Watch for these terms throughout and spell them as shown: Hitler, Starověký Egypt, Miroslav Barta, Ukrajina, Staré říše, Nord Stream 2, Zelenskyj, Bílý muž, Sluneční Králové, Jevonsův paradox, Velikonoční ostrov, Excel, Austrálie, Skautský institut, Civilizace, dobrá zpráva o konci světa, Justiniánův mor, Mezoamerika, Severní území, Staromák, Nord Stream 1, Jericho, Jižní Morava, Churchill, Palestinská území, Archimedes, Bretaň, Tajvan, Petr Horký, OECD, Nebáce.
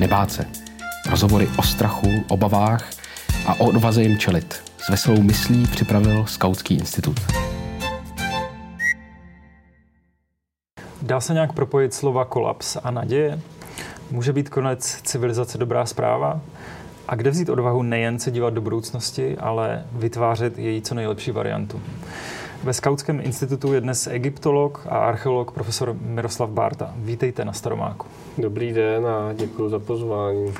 nebát se. Rozhovory o strachu, obavách a o odvaze jim čelit. S veselou myslí připravil Skautský institut. Dá se nějak propojit slova kolaps a naděje? Může být konec civilizace dobrá zpráva? A kde vzít odvahu nejen se dívat do budoucnosti, ale vytvářet její co nejlepší variantu? Ve Skautském institutu je dnes egyptolog a archeolog profesor Miroslav Barta. Vítejte na Staromáku. Dobrý den a děkuji za pozvání.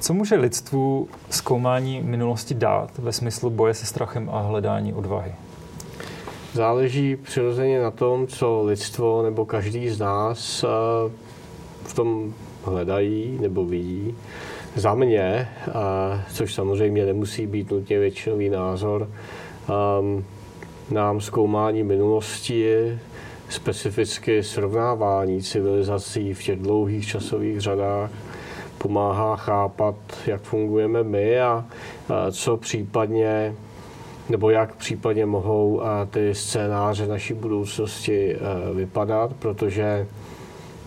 Co může lidstvu zkoumání minulosti dát ve smyslu boje se strachem a hledání odvahy? Záleží přirozeně na tom, co lidstvo nebo každý z nás v tom hledají nebo vidí. Za mě, což samozřejmě nemusí být nutně většinový názor, nám zkoumání minulosti, specificky srovnávání civilizací v těch dlouhých časových řadách, pomáhá chápat, jak fungujeme my a co případně, nebo jak případně mohou ty scénáře naší budoucnosti vypadat, protože,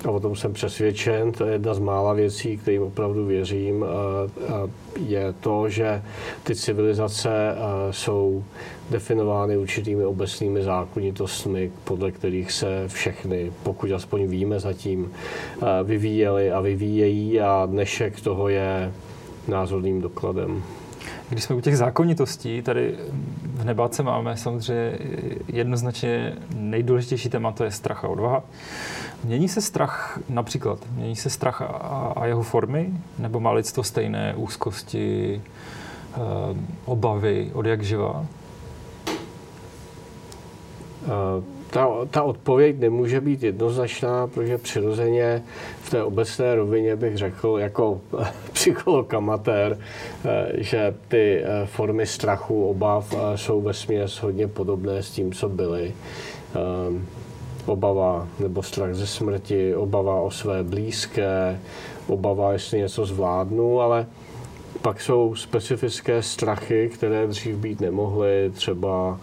a o tom jsem přesvědčen, to je jedna z mála věcí, kterým opravdu věřím, je to, že ty civilizace jsou definovány určitými obecnými zákonitostmi, podle kterých se všechny, pokud aspoň víme zatím, vyvíjely a vyvíjejí, a dnešek toho je názorným dokladem. Když jsme u těch zákonitostí, tady v Nebáce máme samozřejmě jednoznačně nejdůležitější téma, to je strach a odvaha. Mění se strach například? Mění se strach a jeho formy? Nebo má lidstvo stejné úzkosti, obavy od jak živa? Ta odpověď nemůže být jednoznačná, protože přirozeně v té obecné rovině bych řekl jako psycholog amatér, že ty formy strachu, obav jsou vesměs hodně podobné s tím, co byly. Obava nebo strach ze smrti, obava o své blízké, obava, jestli něco zvládnu, ale pak jsou specifické strachy, které dřív být nemohly, třeba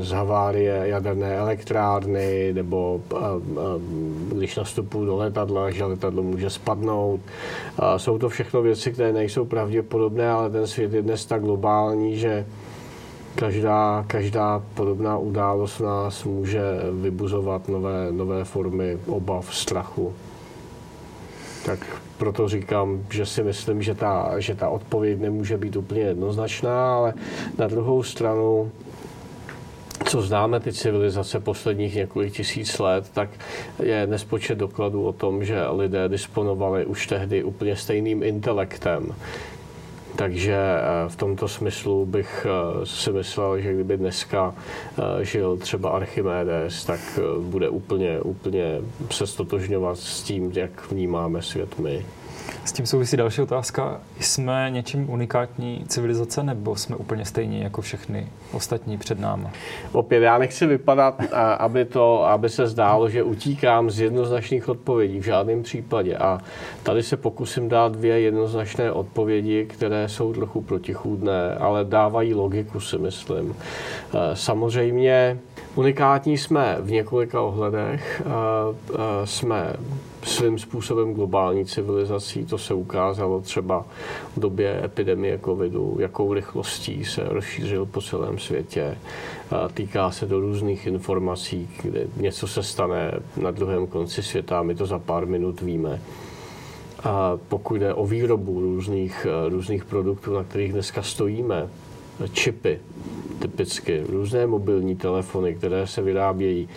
z havárie jaderné elektrárny, nebo když nastupuji do letadla, že letadlo může spadnout. Jsou to všechno věci, které nejsou pravděpodobné, ale ten svět je dnes tak globální, že každá podobná událost v nás může vybuzovat nové formy obav, strachu. Tak proto říkám, že si myslím, že ta odpověď nemůže být úplně jednoznačná, ale na druhou stranu, co známe ty civilizace posledních několik tisíc let, tak je nespočet dokladů o tom, že lidé disponovali už tehdy úplně stejným intelektem. Takže v tomto smyslu bych si myslel, že kdyby dneska žil třeba Archimedes, tak bude úplně se stotožňovat s tím, jak vnímáme svět my. S tím souvisí další otázka. Jsme něčím unikátní civilizace, nebo jsme úplně stejní jako všechny ostatní před námi? Opět, já nechci vypadat, aby se zdálo, že utíkám z jednoznačných odpovědí. V žádném případě. A tady se pokusím dát dvě jednoznačné odpovědi, které jsou trochu protichůdné, ale dávají logiku, si myslím. Samozřejmě unikátní jsme v několika ohledech. Jsme svým způsobem globální civilizací. To se ukázalo třeba v době epidemie covidu, jakou rychlostí se rozšířil po celém světě. Týká se do různých informací, kde něco se stane na druhém konci světa, my to za pár minut víme. A pokud jde o výrobu různých produktů, na kterých dneska stojíme, čipy, typicky různé mobilní telefony, které se vyrábějí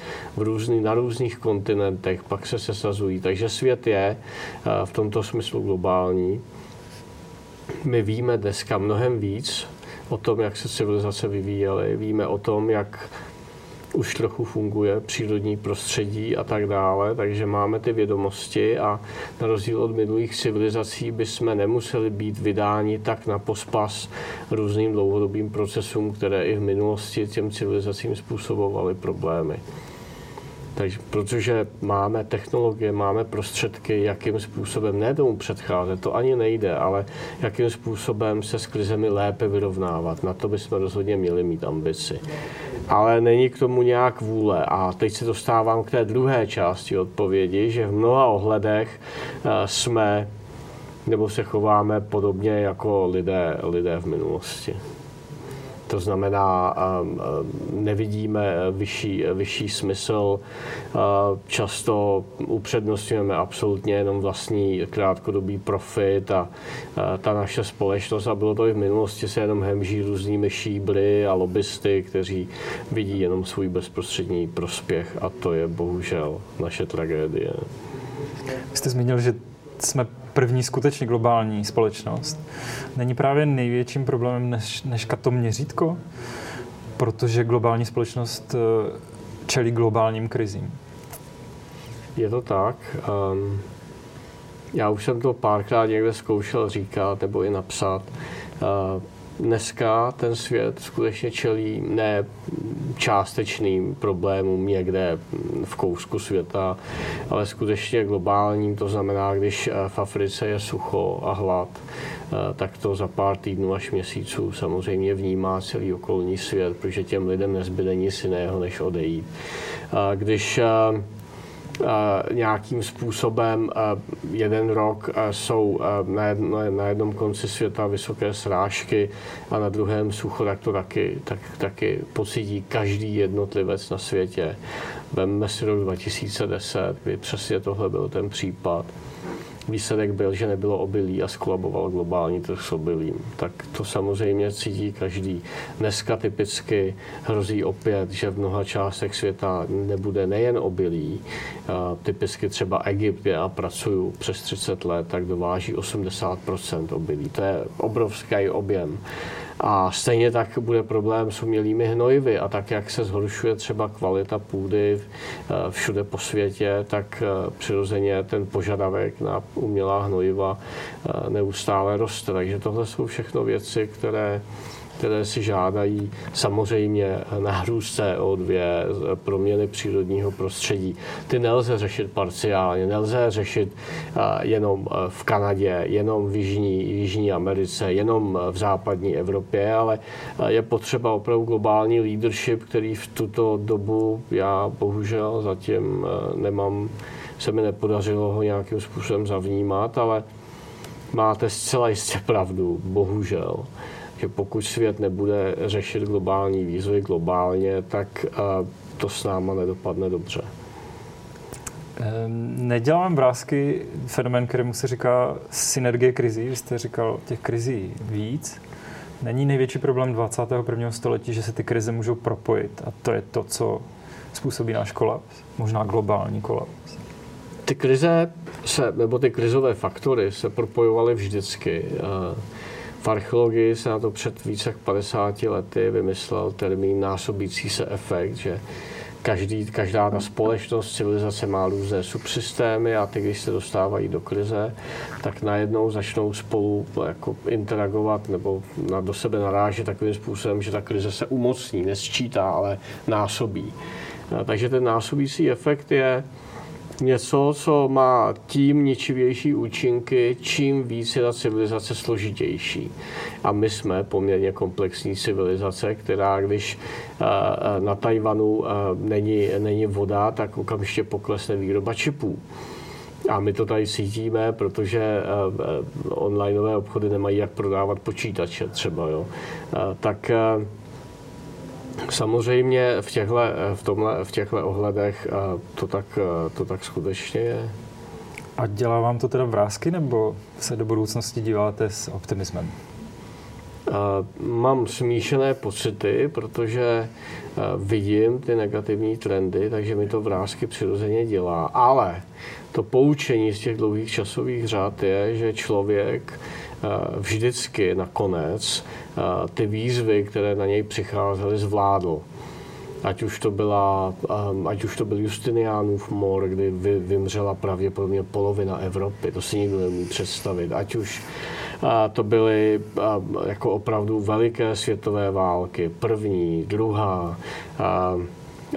na různých kontinentech, pak se sesazují. Takže svět je v tomto smyslu globální. My víme dneska mnohem víc o tom, jak se civilizace vyvíjely. Víme o tom, jak už trochu funguje přírodní prostředí a tak dále, takže máme ty vědomosti a na rozdíl od minulých civilizací bychom nemuseli být vydáni tak na pospas různým dlouhodobým procesům, které i v minulosti těm civilizacím způsobovaly problémy. Takže, protože máme technologie, máme prostředky, jakým způsobem, ne tomu předcházet, to ani nejde, ale jakým způsobem se s krizemi lépe vyrovnávat. Na to bychom rozhodně měli mít ambici. ale není k tomu nějak vůle. A teď se dostávám k té druhé části odpovědi, že v mnoha ohledech jsme nebo se chováme podobně jako lidé v minulosti. To znamená, nevidíme vyšší smysl, často upřednostňujeme absolutně jenom vlastní krátkodobý profit a ta naše společnost, a bylo to i v minulosti, se jenom hemží různými šíbry a lobbysty, kteří vidí jenom svůj bezprostřední prospěch, a to je bohužel naše tragédie. Jste zmínil, že jsme první skutečně globální společnost. Není právě největším problémem než to měřítko? Protože globální společnost čelí globálním krizím. Je to tak. Já už jsem to párkrát někde zkoušel říkat nebo i napsat. Dneska ten svět skutečně čelí ne částečným problémům někde v kousku světa, ale skutečně globálním. To znamená, když v Africe je sucho a hlad, tak to za pár týdnů až měsíců samozřejmě vnímá celý okolní svět, protože těm lidem nezbyde nic jiného, než odejít. Když nějakým způsobem jeden rok jsou na jednom konci světa vysoké srážky a na druhém sucho, tak to taky pocítí každý jednotlivec na světě. Vemme si rok 2010, kdy přesně tohle byl ten případ. Výsledek byl, že nebylo obilí a skolaboval globální trh s obilím. Tak to samozřejmě cítí každý. Dneska typicky hrozí opět, že v mnoha částech světa nebude nejen obilí. Typicky třeba Egypt, kde já pracuju přes 30 let, tak dováží 80% obilí. To je obrovský objem. A stejně tak bude problém s umělými hnojivy. A tak, jak se zhoršuje třeba kvalita půdy všude po světě, tak přirozeně ten požadavek na umělá hnojiva neustále roste. Takže tohle jsou všechno věci, které si žádají samozřejmě nárůst CO2, proměny přírodního prostředí. Ty nelze řešit parciálně, nelze řešit jenom v Kanadě, jenom v Jižní Americe, jenom v západní Evropě, ale je potřeba opravdu globální leadership, který v tuto dobu já bohužel zatím nemám, se mi nepodařilo ho nějakým způsobem zavnímat, ale máte zcela jistě pravdu, bohužel. Že pokud svět nebude řešit globální výzvy globálně, tak to s náma nedopadne dobře. Nedělám vrásky fenomén, kterému se říká synergie krizí. Vy jste říkal těch krizí víc. Není největší problém 21. století, že se ty krize můžou propojit, a to je to, co způsobí náš kolaps, možná globální kolaps. Ty krize nebo ty krizové faktory se propojovaly vždycky. V archeologii se na to před více jak 50 lety vymyslel termín násobící se efekt, že každá ta společnost, civilizace má různé subsystémy a ty, když se dostávají do krize, tak najednou začnou spolu jako interagovat nebo do sebe narážet takovým způsobem, že ta krize se umocní, nesčítá, ale násobí. Takže ten násobící efekt je něco, co má tím ničivější účinky, čím víc je ta civilizace složitější. A my jsme poměrně komplexní civilizace, která když na Tajvanu není voda, tak okamžitě poklesne výroba čipů. A my to tady cítíme, protože onlineové obchody nemají jak prodávat počítače třeba. Jo. Tak samozřejmě v těchto ohledech to tak skutečně je. A dělá vám to teda vrásky, nebo se do budoucnosti díváte s optimismem? Mám smíšené pocity, protože vidím ty negativní trendy, takže mi to vrásky přirozeně dělá. Ale to poučení z těch dlouhých časových řád je, že člověk vždycky nakonec ty výzvy, které na něj přicházely, zvládl. Ať už to byl Justiniánův mor, kdy vymřela pravděpodobně polovina Evropy, to si nikdo nemůže představit. Ať už to byly jako opravdu veliké světové války, první, druhá,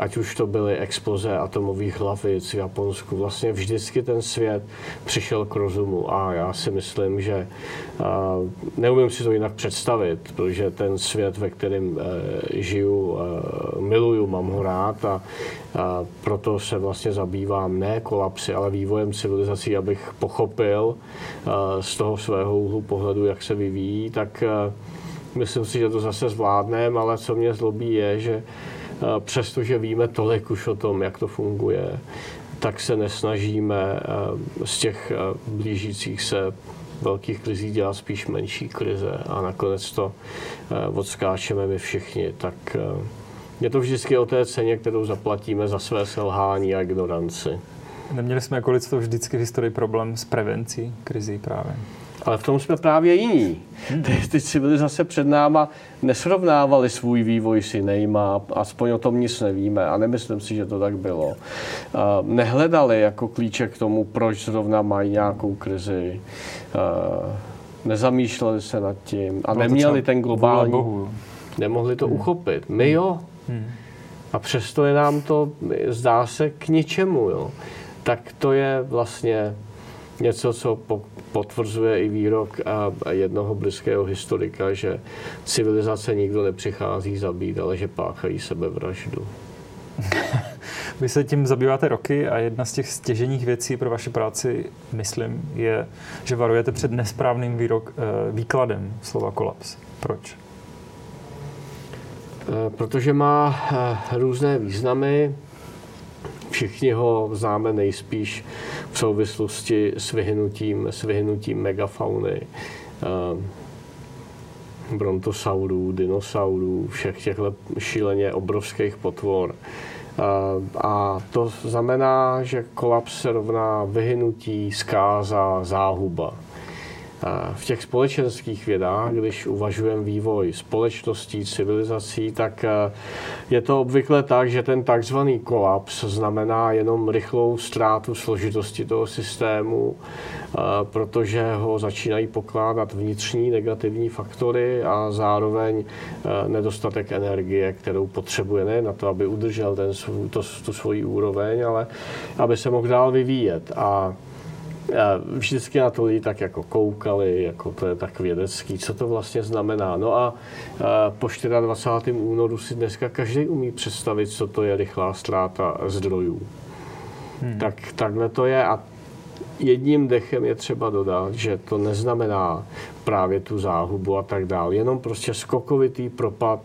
ať už to byly exploze atomových hlavic v Japonsku, vlastně vždycky ten svět přišel k rozumu a já si myslím, že neumím si to jinak představit, protože ten svět, ve kterém žiju, miluju, mám ho rád a proto se vlastně zabývám ne kolapsy, ale vývojem civilizací, abych pochopil z toho svého úhlu pohledu, jak se vyvíjí, tak myslím si, že to zase zvládneme, ale co mě zlobí je, že přestože víme tolik už o tom, jak to funguje, tak se nesnažíme z těch blížících se velkých krizí dělat spíš menší krize a nakonec to odskáčeme my všichni. Tak je to vždycky o té ceně, kterou zaplatíme za své selhání a ignoranci. Neměli jsme jako lidstvo vždycky v historii problém s prevencí krizí právě. Ale v tom jsme právě jiní. Ty civilizace před náma nesrovnávali svůj vývoj s jinýma, aspoň o tom nic nevíme a nemyslím si, že to tak bylo. Nehledali jako klíček k tomu, proč zrovna mají nějakou krizi. Nezamýšleli se nad tím a neměli ten globální... Nemohli to uchopit. My jo. A přesto je nám to, zdá se, k ničemu. Jo. Tak to je vlastně něco, co potvrzuje i výrok jednoho britského historika, že civilizace nikdo nepřichází zabít, ale že páchají sebevraždu. Vy se tím zabýváte roky a jedna z těch stěžejních věcí pro vaši práci, myslím, je, že varujete před nesprávným výkladem slova kolaps. Proč? Protože má různé významy. Všichni ho známe nejspíš v souvislosti s vyhnutím megafauny, brontosaurů, dinosaurů, všech těchto šíleně obrovských potvor. A to znamená, že kolaps se rovná vyhnutí, zkáza, záhuba. V těch společenských vědách, když uvažujeme vývoj společností, civilizací, tak je to obvykle tak, že ten takzvaný kolaps znamená jenom rychlou ztrátu složitosti toho systému, protože ho začínají pokládat vnitřní negativní faktory a zároveň nedostatek energie, kterou potřebuje ne na to, aby udržel tu svoji úroveň, ale aby se mohl dál vyvíjet. A vždycky na to lidi tak jako koukali, jako to je tak vědecký, co to vlastně znamená. No a po 24. únoru si dneska každý umí představit, co to je rychlá ztráta zdrojů. Tak takhle to je a jedním dechem je třeba dodat, že to neznamená právě tu záhubu a tak dále, jenom prostě skokovitý propad.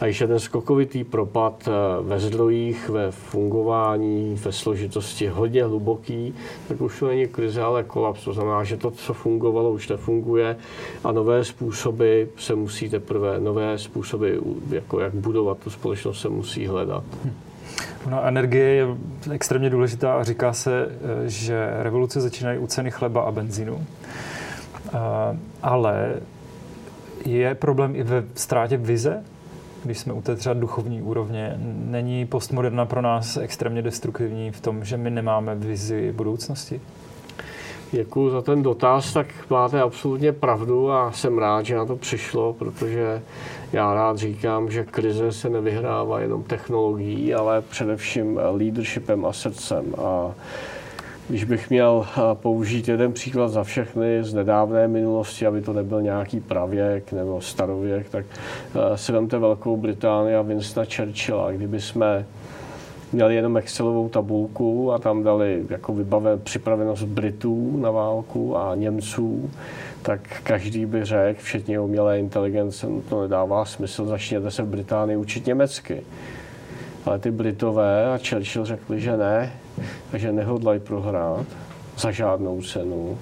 A ještě ten skokovitý propad ve zdrojích, ve fungování, ve složitosti hodně hluboký, tak už to není krize, ale kolaps. To znamená, že to, co fungovalo, už nefunguje a nové způsoby se musí teprve, nové způsoby, jako jak budovat tu společnost, se musí hledat. No, energie je extrémně důležitá a říká se, že revoluce začínají u ceny chleba a benzínu. Ale je problém i ve ztrátě vize? Když jsme u té třeba duchovní úrovně, není postmoderna pro nás extrémně destruktivní v tom, že my nemáme vizi budoucnosti? Děkuji za ten dotaz, tak máte absolutně pravdu a jsem rád, že na to přišlo, protože já rád říkám, že krize se nevyhrává jenom technologií, ale především leadershipem a srdcem. A když bych měl použít jeden příklad za všechny z nedávné minulosti, aby to nebyl nějaký pravěk nebo starověk, tak si vemte Velkou Británii a Winstona Churchilla. Kdyby jsme měli jenom Excelovou tabulku a tam dali jako připravenost Britů na válku a Němců, tak každý by řekl, včetně umělé inteligence, no to nedává smysl, začněte se v Británii učit německy. Ale ty Britové a Churchill řekli, že ne, že nehodlají prohrát za žádnou cenu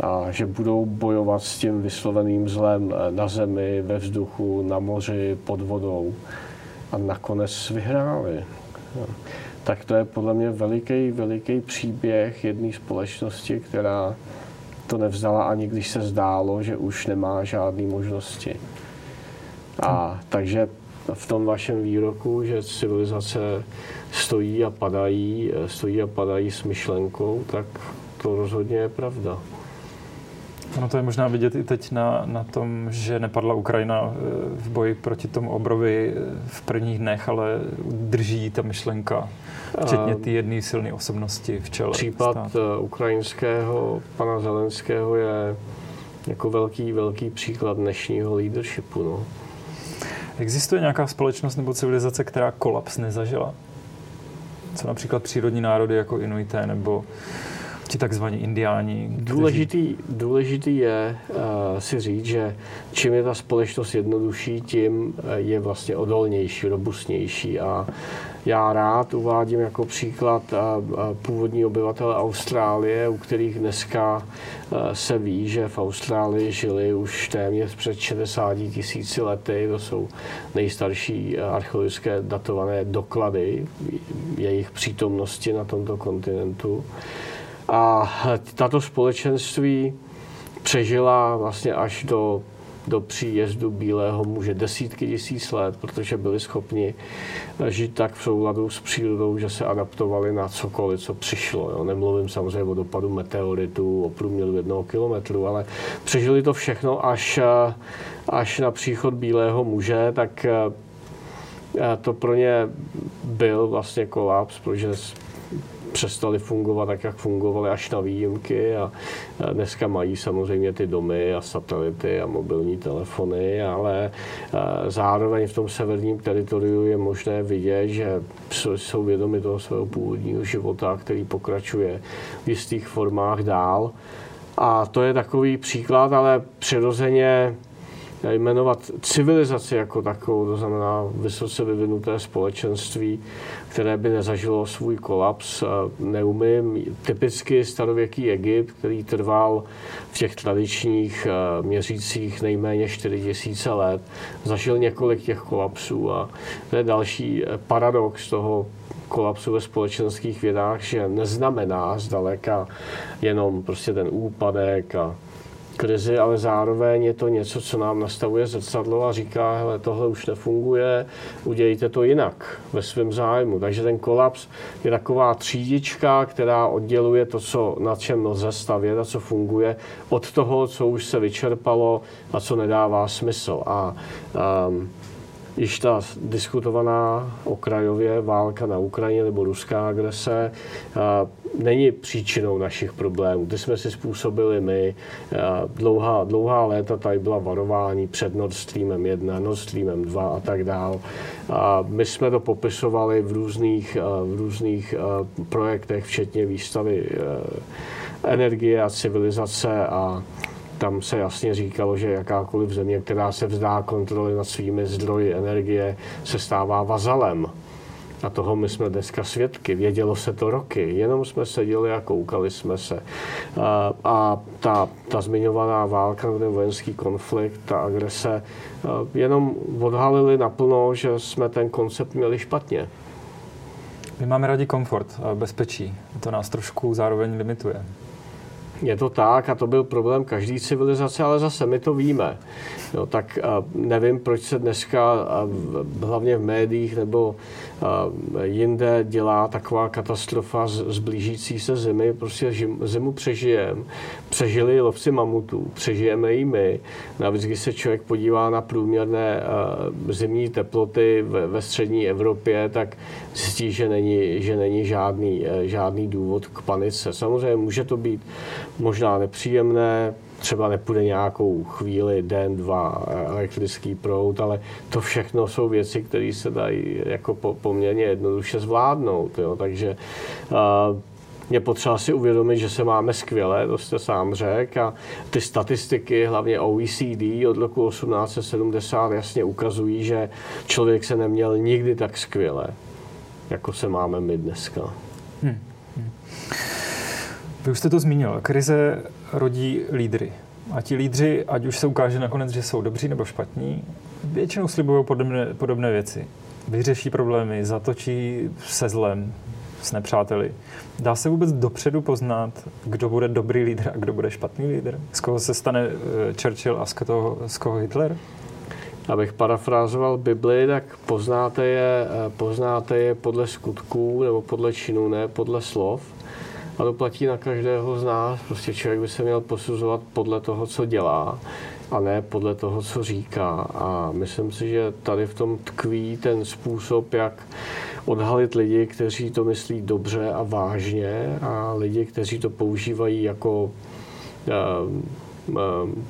a že budou bojovat s tím vysloveným zlem na zemi, ve vzduchu, na moři, pod vodou a nakonec vyhráli. Tak to je podle mě veliký, veliký příběh jedné společnosti, která to nevzdala, ani když se zdálo, že už nemá žádné možnosti. A takže v tom vašem výroku, že civilizace stojí a padají s myšlenkou, tak to rozhodně je pravda. Ono to je možná vidět i teď na tom, že nepadla Ukrajina v boji proti tomu obrovi v prvních dnech, ale drží ta myšlenka, včetně ty jedné silné osobnosti v čele. Případ ukrajinského pana Zelenského je jako velký příklad dnešního leadershipu. No. Existuje nějaká společnost nebo civilizace, která kolaps nezažila? Co například přírodní národy jako Inuité nebo ti takzvaní indiáni? Důležitý je si říct, že čím je ta společnost jednodušší, tím je vlastně odolnější, robustnější. A já rád uvádím jako příklad původní obyvatele Austrálie, u kterých dneska se ví, že v Austrálii žili už téměř před 60 000 lety. To jsou nejstarší archeologické datované doklady jejich přítomnosti na tomto kontinentu. A tato společenství přežila vlastně až do příjezdu Bílého muže desítky tisíc let, protože byli schopni žít tak v souladu s přírodou, že se adaptovali na cokoliv, co přišlo. Jo. Nemluvím samozřejmě o dopadu meteoritů, o průměru 1 kilometru, ale přežili to všechno až na příchod Bílého muže, tak to pro ně byl vlastně kolaps, protože přestali fungovat tak, jak fungovaly, až na výjimky, a dneska mají samozřejmě ty domy a satelity a mobilní telefony, ale zároveň v tom severním teritoriu je možné vidět, že jsou vědomi toho svého původního života, který pokračuje v jistých formách dál. A to je takový příklad, ale přirozeně jmenovat civilizaci jako takovou, to znamená vysoce vyvinuté společenství, které by nezažilo svůj kolaps, neumím. Typicky starověký Egypt, který trval v těch tradičních měřících nejméně 4000 let, zažil několik těch kolapsů, a to je další paradox toho kolapsu ve společenských vědách, že neznamená zdaleka jenom prostě ten úpadek a krizi, ale zároveň je to něco, co nám nastavuje zrcadlo a říká, hele, tohle už nefunguje, udělejte to jinak ve svém zájmu. Takže ten kolaps je taková třídička, která odděluje to, co na čem lze stavět a co funguje, od toho, co už se vyčerpalo a co nedává smysl. A již ta diskutovaná okrajově válka na Ukrajině nebo ruská agrese není příčinou našich problémů. Ty jsme si způsobili my. Dlouhá léta tady byla varování před Nord Streamem 1, Nord Streamem 2 a tak dál. A my jsme to popisovali v různých projektech, včetně výstavy energie a civilizace, a tam se jasně říkalo, že jakákoliv země, která se vzdá kontroly nad svými zdroji energie, se stává vazalem. A toho my jsme dneska svědky. Vědělo se to roky, jenom jsme seděli a koukali jsme se. A ta zmiňovaná válka, ten vojenský konflikt, ta agrese, jenom odhalili naplno, že jsme ten koncept měli špatně. My máme rádi komfort a bezpečí. To nás trošku zároveň limituje. Je to tak, a to byl problém každé civilizace, ale zase my to víme. Jo, tak nevím, proč se dneska hlavně v médiích nebo jinde dělá taková katastrofa z blížící se zimy. Prostě zimu přežili lovci mamutů, přežijeme i my. Navíc, když se člověk podívá na průměrné zimní teploty ve střední Evropě, tak zjistí, že není žádný důvod k panice. Samozřejmě může to být možná nepříjemné, třeba nepůjde nějakou chvíli, den, dva, elektrický proud, ale to všechno jsou věci, které se dají jako poměrně jednoduše zvládnout. Jo. Takže je potřeba si uvědomit, že se máme skvěle, to jste sám řekl, a ty statistiky, hlavně OECD od roku 1870, jasně ukazují, že člověk se neměl nikdy tak skvěle, jako se máme my dneska. Vy už jste to zmínil. Krize rodí lídry. A ti lídři, ať už se ukáže nakonec, že jsou dobří nebo špatní, většinou slibují podobné věci. Vyřeší problémy, zatočí se zlem, s nepřáteli. Dá se vůbec dopředu poznat, kdo bude dobrý lídr a kdo bude špatný lídr? Z koho se stane Churchill a z koho Hitler? Abych parafrázoval Bibli, tak poznáte je podle skutků nebo podle činů, ne podle slov. A to platí na každého z nás. Prostě člověk by se měl posuzovat podle toho, co dělá, a ne podle toho, co říká. A myslím si, že tady v tom tkví ten způsob, jak odhalit lidi, kteří to myslí dobře a vážně, a lidi, kteří to používají jako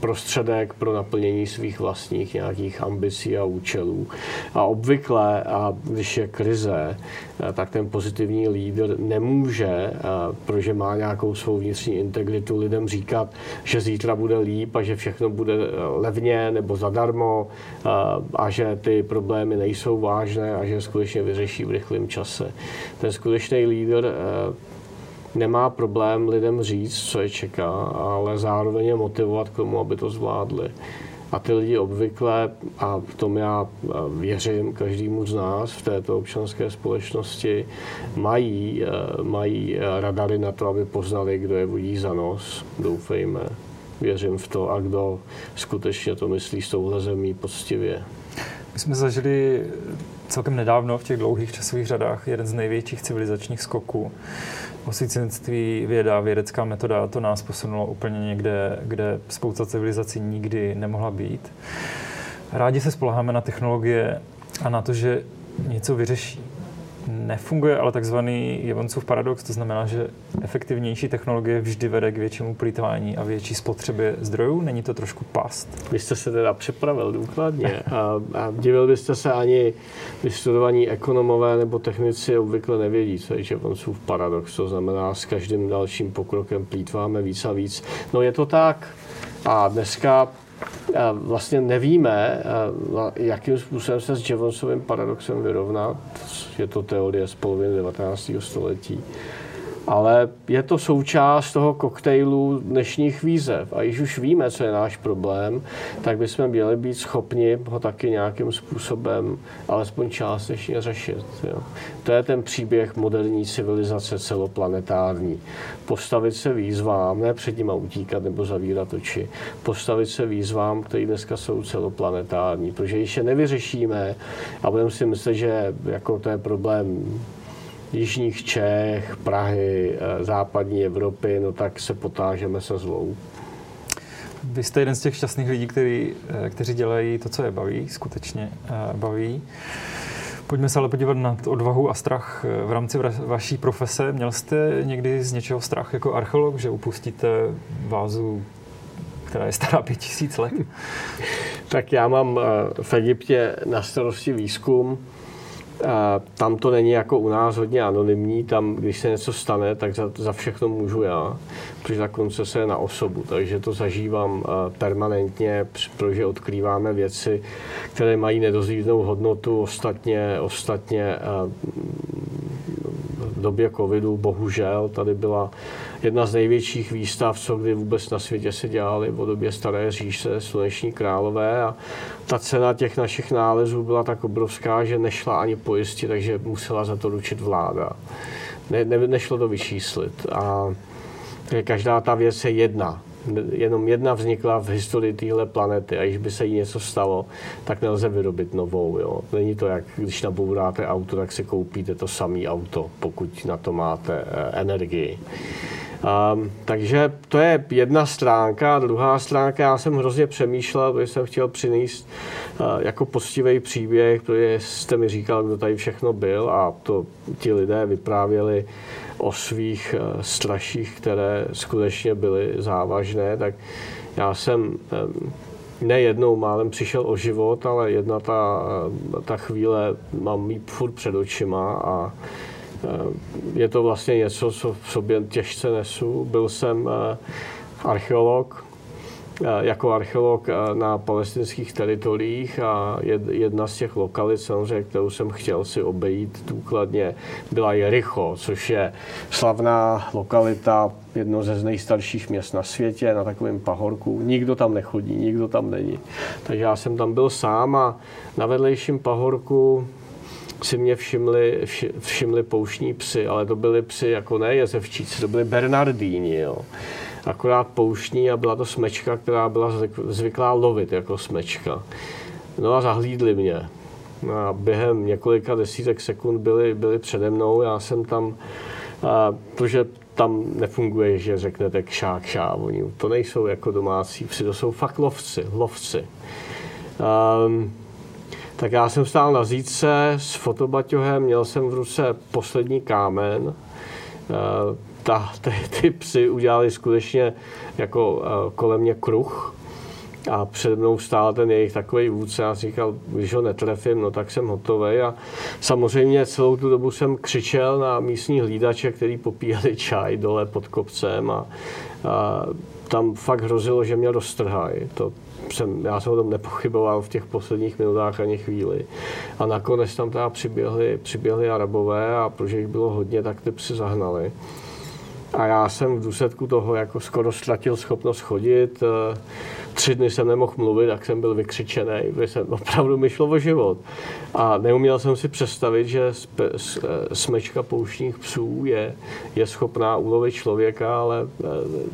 prostředek pro naplnění svých vlastních nějakých ambicí a účelů. A obvykle, a když je krize, tak ten pozitivní lídr nemůže, protože má nějakou svou vnitřní integritu, lidem říkat, že zítra bude líp a že všechno bude levně nebo zadarmo a že ty problémy nejsou vážné a že skutečně vyřeší v rychlém čase. Ten skutečný lídr nemá problém lidem říct, co je čeká, ale zároveň je motivovat k tomu, aby to zvládli. A ty lidi obvykle, a v tom já věřím každému z nás v této občanské společnosti, mají radary na to, aby poznali, kdo je vodí za nos, doufejme. Věřím v to, a kdo skutečně to myslí s touhle zemí poctivě. My jsme zažili celkem nedávno v těch dlouhých časových řadách jeden z největších civilizačních skoků. Osvícenství, věda, vědecká metoda, to nás posunulo úplně někde, kde spousta civilizací nikdy nemohla být. Rádi se spoléháme na technologie a na to, že něco vyřeší. Nefunguje ale takzvaný Jevonsův paradox, to znamená, že efektivnější technologie vždy vede k většímu plýtvání a větší spotřebě zdrojů. Není to trošku past? Vy jste se teda připravil důkladně a divil byste se, ani vystudovaní ekonomové nebo technici obvykle nevědí, co je Jevonsův paradox. To znamená, s každým dalším pokrokem plýtváme víc a víc. No je to tak a dneska vlastně nevíme, jakým způsobem se s Jevonsovým paradoxem vyrovnat. Je to teorie z poloviny 19. století. Ale je to součást toho koktejlu dnešních výzev. A když už víme, co je náš problém, tak bychom měli být schopni ho taky nějakým způsobem alespoň částečně řešit. Jo. To je ten příběh moderní civilizace celoplanetární. Postavit se výzvám, ne před nima utíkat nebo zavírat oči, postavit se výzvám, které dneska jsou celoplanetární. Protože když je nevyřešíme a budeme si myslet, že jako to je problém jižních Čech, Prahy, západní Evropy, no tak se potážeme se zlou. Vy jste jeden z těch šťastných lidí, kteří dělají to, co je baví, skutečně baví. Pojďme se ale podívat na odvahu a strach v rámci vaší profese. Měl jste někdy z něčeho strach jako archeolog, že upustíte vázu, která je stará 5000 let? Tak já mám v Egyptě na starosti výzkum. Tam to není jako u nás hodně anonymní, tam, když se něco stane, tak za všechno můžu já, protože ta koncese je na osobu, takže to zažívám permanentně, protože odkrýváme věci, které mají nedozírnou hodnotu. Ostatně v době covidu, bohužel, tady byla jedna z největších výstav, co kdy vůbec na světě se dělaly v době Staré říše, Sluneční Králové, a ta cena těch našich nálezů byla tak obrovská, že nešla ani pojistit, takže musela za to ručit vláda. Nešlo to vyčíslit. A každá ta věc je jedna. Jenom jedna vznikla v historii téhle planety, a když by se jí něco stalo, tak nelze vyrobit novou. Jo. Není to jak, když nabouráte auto, tak si koupíte to samé auto, pokud na to máte energii. Takže to je jedna stránka. Druhá stránka, já jsem hrozně přemýšlel, protože jsem chtěl přinést jako poctivý příběh, protože jste mi říkal, kdo tady všechno byl, a to ti lidé vyprávěli o svých straších, které skutečně byly závažné, tak já jsem nejednou málem přišel o život, ale jedna ta chvíle mám ji furt před očima a je to vlastně něco, co v sobě těžce nesu. Byl jsem archeolog na palestinských teritoriích, a jedna z těch lokalit, samozřejmě, kterou jsem chtěl si obejít důkladně, byla Jericho, což je slavná lokalita, jedno ze nejstarších měst na světě, na takovém pahorku. Nikdo tam nechodí, nikdo tam není. Takže já jsem tam byl sám a na vedlejším pahorku si mě všimli pouštní psy, ale to byly psy jako ne jezevčíci, to byly bernardíni, jo. Akorát pouštní, a byla to smečka, která byla zvyklá lovit jako smečka. No a zahlídli mě. A během několika desítek sekund byli přede mnou, já jsem tam To, že tam nefunguje, že řeknete kšá, oni to nejsou jako domácí psi, to jsou fakt lovci. Tak já jsem stál na říce s fotobaťohem, měl jsem v ruce poslední kámen. Ty psi udělali skutečně jako kolem mě kruh a před mnou stál ten jejich takovej vůdce. Já si říkal, když ho netrefím, no tak jsem hotovej. A samozřejmě celou tu dobu jsem křičel na místní hlídače, který popíjeli čaj dole pod kopcem a tam fakt hrozilo, že mě roztrhají. Já jsem o tom nepochyboval v těch posledních minutách ani chvíli. A nakonec tam teda přiběhli Arabové a protože jich bylo hodně, tak ty psy zahnali. A já jsem v důsledku toho jako skoro ztratil schopnost chodit. 3 dny jsem nemohl mluvit, tak jsem byl vykřičený. Opravdu mi šlo o život. A neuměl jsem si představit, že smečka pouštních psů je schopná ulovit člověka, ale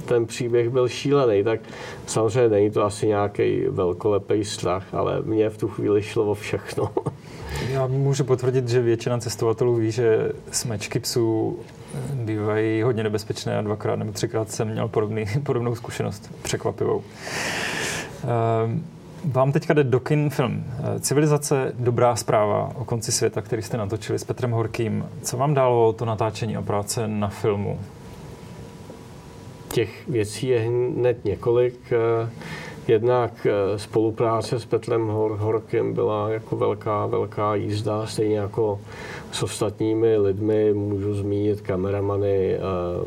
ten příběh byl šílený. Tak samozřejmě není to asi nějaký velkolepý strach, ale mně v tu chvíli šlo o všechno. Já můžu potvrdit, že většina cestovatelů ví, že smečky psů bývají hodně nebezpečné a 2x nebo 3x jsem měl podobnou zkušenost, překvapivou. Vám teďka jde do kin film Civilizace, dobrá zpráva o konci světa, který jste natočili s Petrem Horkým. Co vám dalo to natáčení a práce na filmu? Těch věcí je hned několik. Jednak spolupráce s Petrem Horkým byla jako velká jízda, stejně jako s ostatními lidmi. Můžu zmínit kameramany,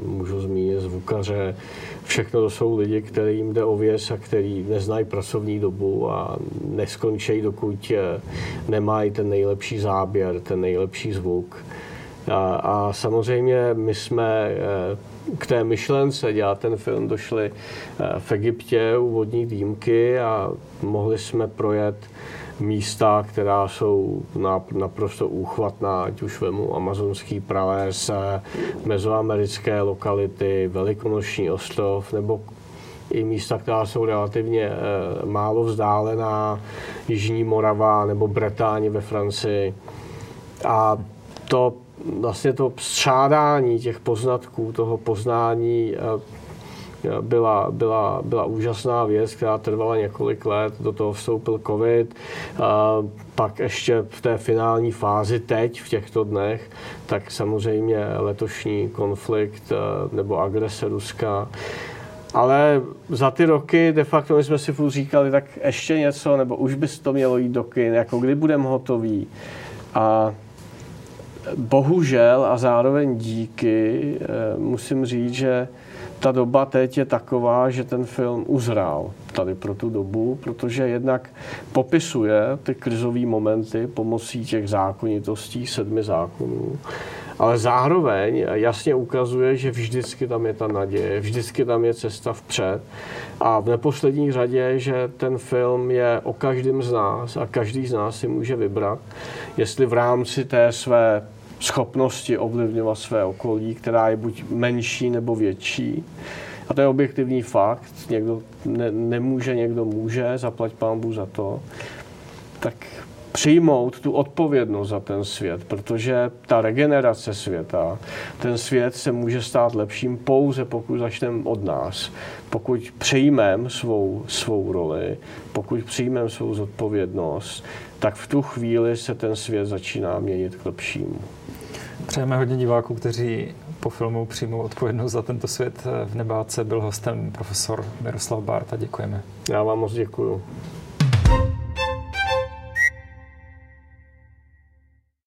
můžu zmínit zvukaře. Všechno to jsou lidi, kterým jde o věc a který neznají pracovní dobu a neskončí, dokud nemají ten nejlepší záběr, ten nejlepší zvuk. A samozřejmě my jsme k té myšlence dělat ten film došli v Egyptě u vodní dýmky a mohli jsme projet místa, která jsou naprosto úchvatná, ať už vemu Amazonský prales, mezoamerické lokality, Velikonoční ostrov, nebo i místa, která jsou relativně málo vzdálená, Jižní Morava nebo Bretaň ve Francii. A to vlastně to střádání těch poznatků, toho poznání byla úžasná věc, která trvala několik let, do toho vstoupil covid, pak ještě v té finální fázi teď, v těchto dnech, tak samozřejmě letošní konflikt nebo agrese Ruska. Ale za ty roky, de facto, my jsme si furt říkali, tak ještě něco, nebo už by to mělo jít do kin, jako kdy budeme hotový. A bohužel a zároveň díky musím říct, že ta doba teď je taková, že ten film uzrál tady pro tu dobu, protože jednak popisuje ty krizové momenty pomocí těch zákonitostí 7 zákonů, ale zároveň jasně ukazuje, že vždycky tam je ta naděje, vždycky tam je cesta vpřed a v neposlední řadě, že ten film je o každém z nás a každý z nás si může vybrat, jestli v rámci té své schopnosti ovlivňovat své okolí, která je buď menší nebo větší. A to je objektivní fakt. Někdo nemůže, někdo může, zaplať pánbůh za to. Tak přijmout tu odpovědnost za ten svět, protože ta regenerace světa, ten svět se může stát lepším pouze, pokud začneme od nás. Pokud přijmeme svou roli, pokud přijmeme svou zodpovědnost, tak v tu chvíli se ten svět začíná měnit k lepšímu. Přejeme hodně diváků, kteří po filmu přijmou odpovědnost za tento svět. V Nebáce byl hostem profesor Miroslav Barta. Děkujeme. Já vám moc děkuju.